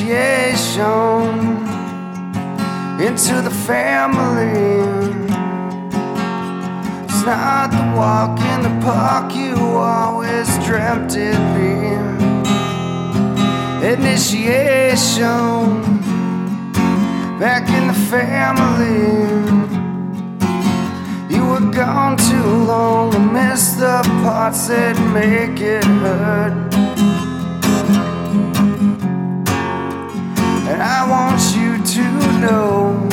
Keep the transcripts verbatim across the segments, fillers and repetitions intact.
initiation into the family. It's not the walk in the park you always dreamt it'd be. Initiation back in the family. You were gone too long and missed the parts that make it hurt. And I want you to know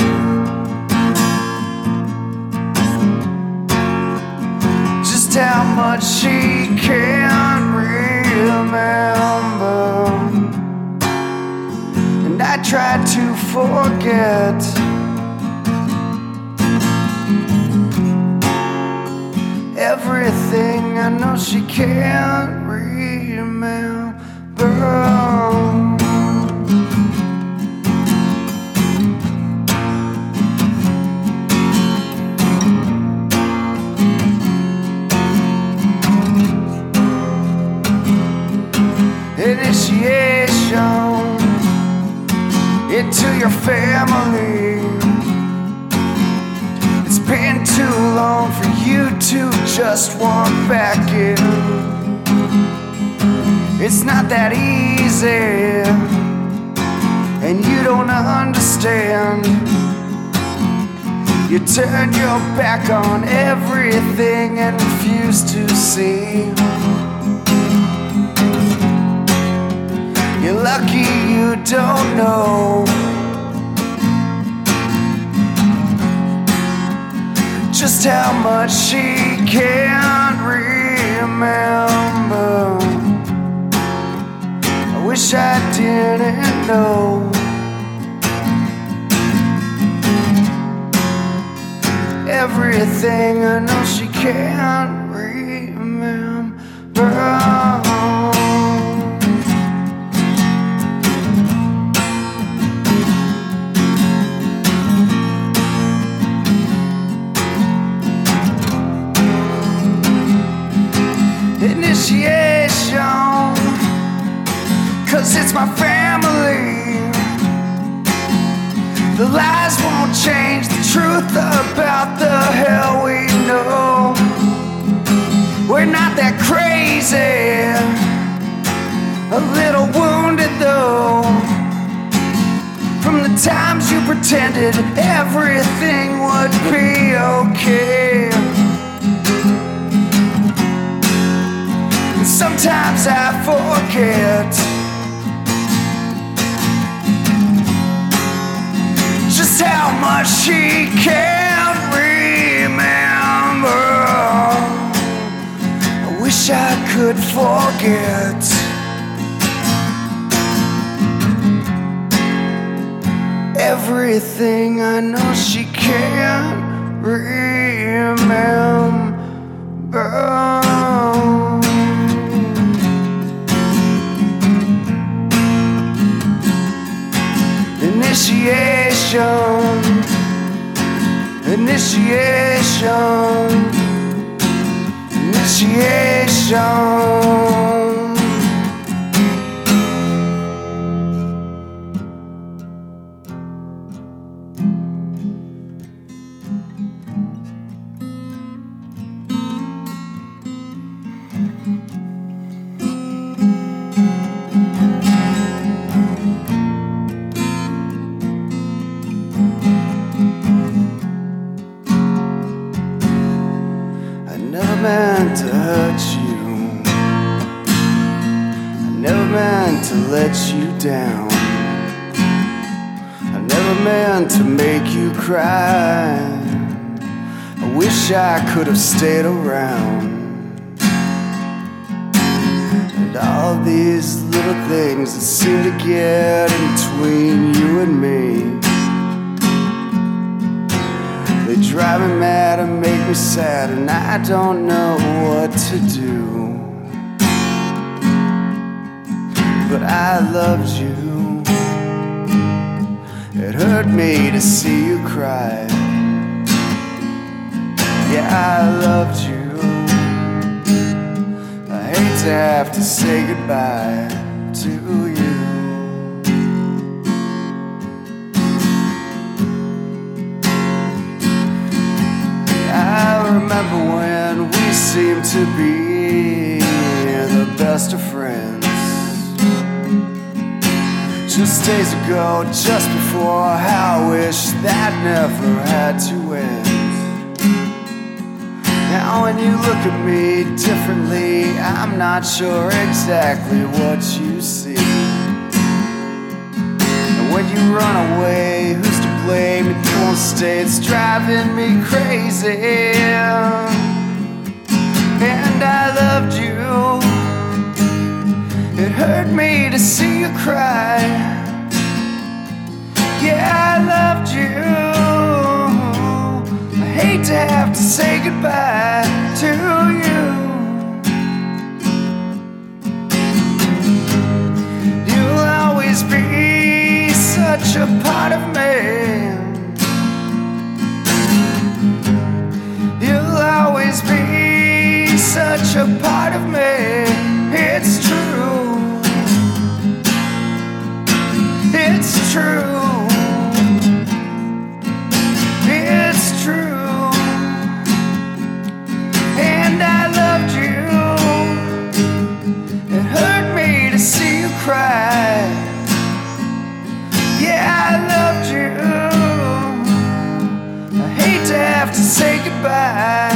just how much she can remember. And I tried to forget, everything I know she can't remember. Initiation into your family. It's been too long for you to just walk back in. It's not that easy, and you don't understand. You turned your back on everything and refused to see. You're lucky you don't know just how much she can't remember. I wish I didn't know everything I know she can't remember. Initiation, 'cause it's my family. The lies won't change the truth about the hell we know. We're not that crazy, a little wounded though, from the times you pretended everything would be okay. Sometimes I forget just how much she can't remember. I wish I could forget everything I know she can't remember. Initiation, initiation, initiation. To let you down, I never meant to make you cry. I wish I could have stayed around. And all these little things that seem to get in between you and me, they drive me mad and make me sad, and I don't know what to do. But I loved you. It hurt me to see you cry. Yeah, I loved you. I hate to have to say goodbye to you. to be the best of friends. Just days ago, just before, how I wish that never had to end. Now when you look at me differently, I'm not sure exactly what you see. And when you run away, who's to blame? It won't stay, it's driving me crazy. And I loved you, it hurt me to see you cry. Yeah, I loved you, I hate to have to say goodbye to you. You'll always be such a part of me. You'll always be such a part of me, it's true, it's true, it's true. And I loved you, it hurt me to see you cry. Yeah, I loved you, I hate to have to say goodbye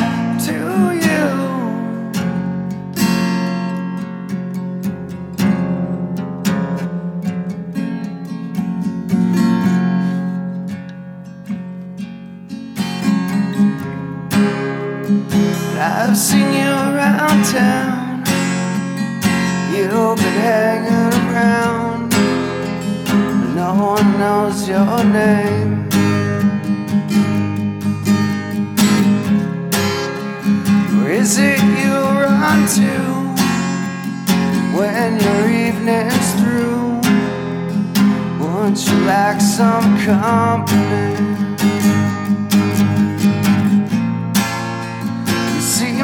to you. I've seen you around town, you've been hanging around, but no one knows your name. Or is it you run to when your evening's through? Won't you like some company?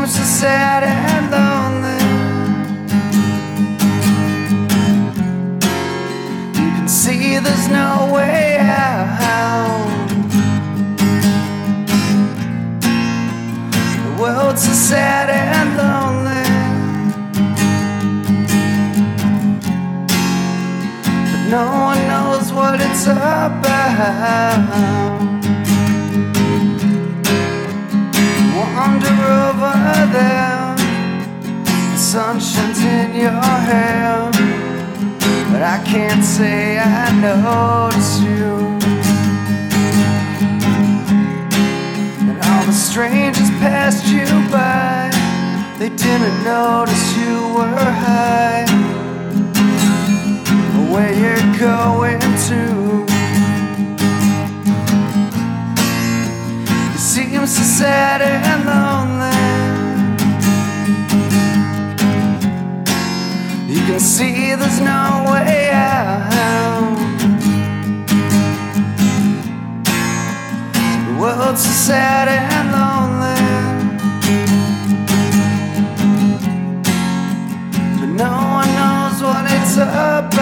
So sad and lonely, you can see there's no way out. The world's so sad and lonely, but no one knows what it's about. Wander over them, the sun shines in your hair, but I can't say I notice you. And all the strangers passed you by, they didn't notice you were high. Where you're going to, seems so sad and lonely, you can see there's no way out. The world's so sad and lonely, but no one knows what it's about.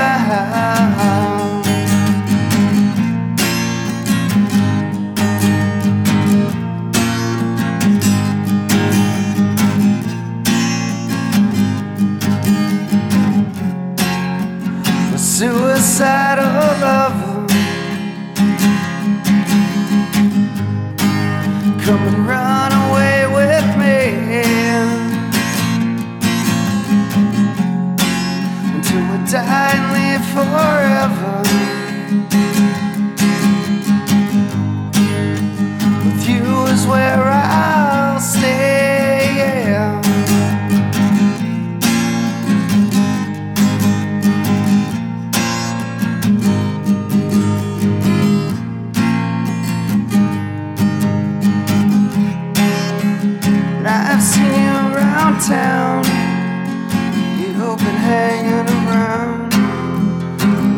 Suicidal lover, come and run away with me until we die and live forever. With you is where I'll stay, yeah. Town, you've been hanging around,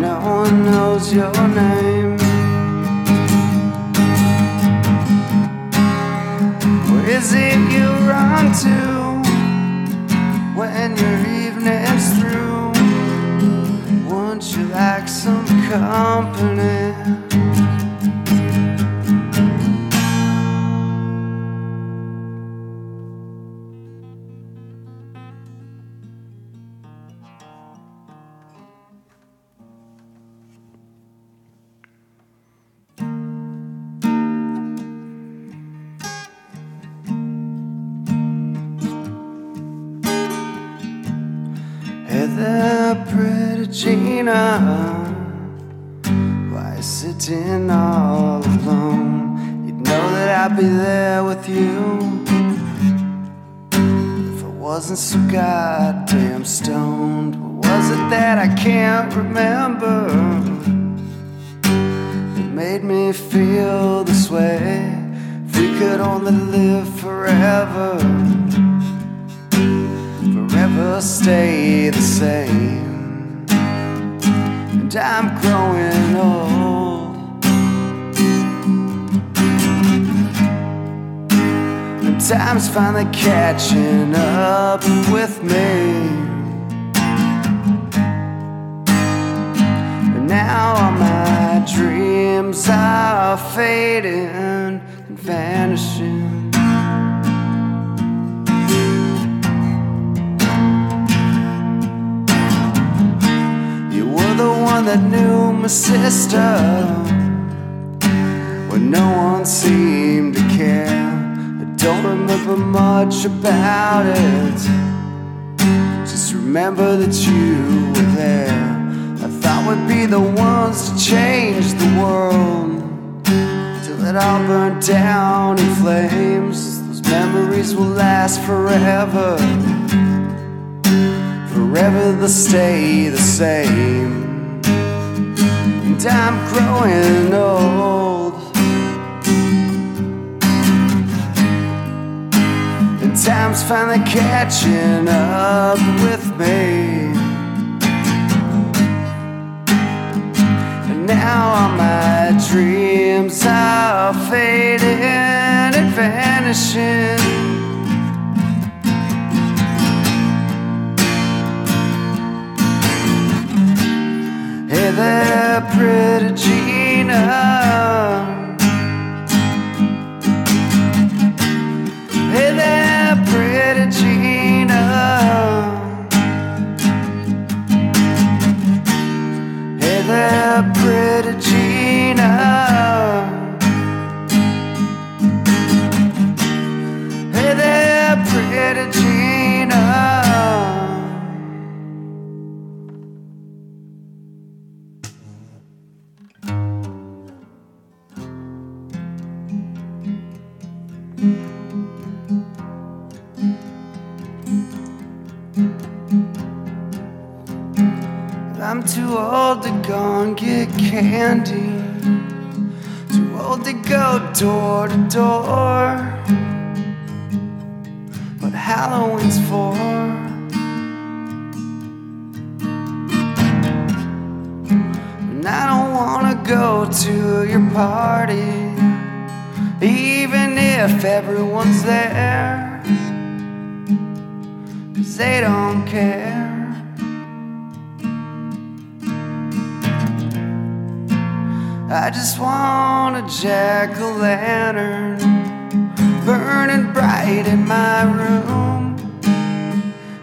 no one knows your name. Or is it you run to when your evening's through? Won't you like some company? Gina, lie sitting all alone. You'd know that I'd be there with you if I wasn't so goddamn stoned. But was it that I can't remember that made me feel this way? If we could only live forever, forever stay the same. And I'm growing old, and time's finally catching up with me, and now all my dreams are fading and vanishing. That knew my sister when no one seemed to care. I don't remember much about it, just remember that you were there. I thought we'd be the ones to change the world till it all burned down in flames. Those memories will last forever, forever they'll stay the same. I'm growing old, and time's finally catching up with me, and now all my dreams are fading and vanishing. Hey there, pretty Gina. Hey there, pretty Gina. Hey there, pretty Gina. Hey there, pretty Gina. I'm too old to go and get candy, too old to go door to door. But Halloween's for, and I don't wanna go to your party, even if everyone's there, 'cause they don't care. I just want a jack-o'-lantern burning bright in my room,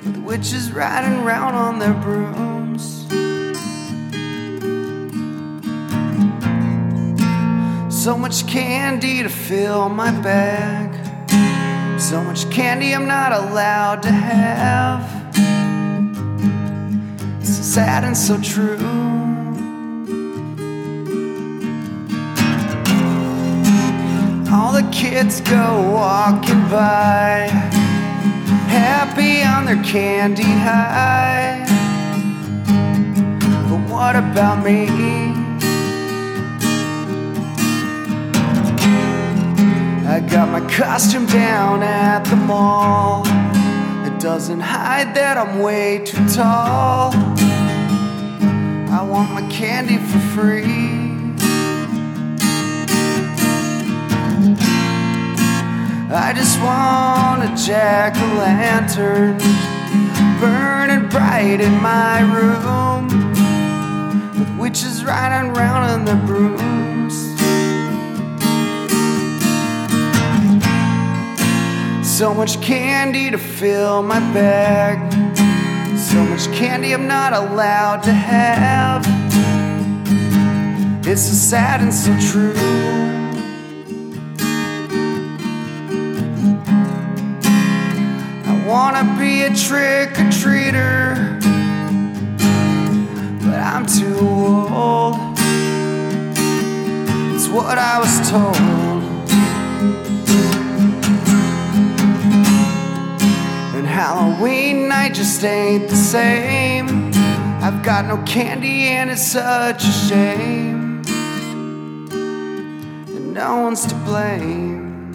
with the witches riding round on their brooms. So much candy to fill my bag, so much candy I'm not allowed to have. It's so sad and so true. All the kids go walking by, happy on their candy high. But what about me? I got my costume down at the mall. It doesn't hide that I'm way too tall. I want my candy for free. I just want a jack-o'-lantern burning bright in my room, with witches riding round on their brooms. So much candy to fill my bag, so much candy I'm not allowed to have. It's so sad and so true. I wanna be a trick-or-treater, I'm too old. It's what I was told. And Halloween night just ain't the same. I've got no candy and it's such a shame. And no one's to blame.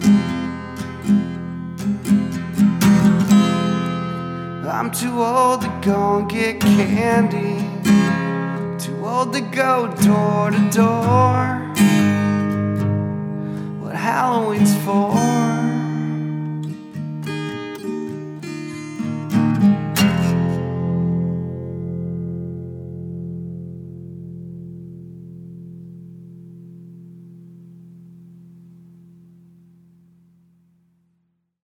I'm too old to go and get candy. Too old to go door to door. What Halloween's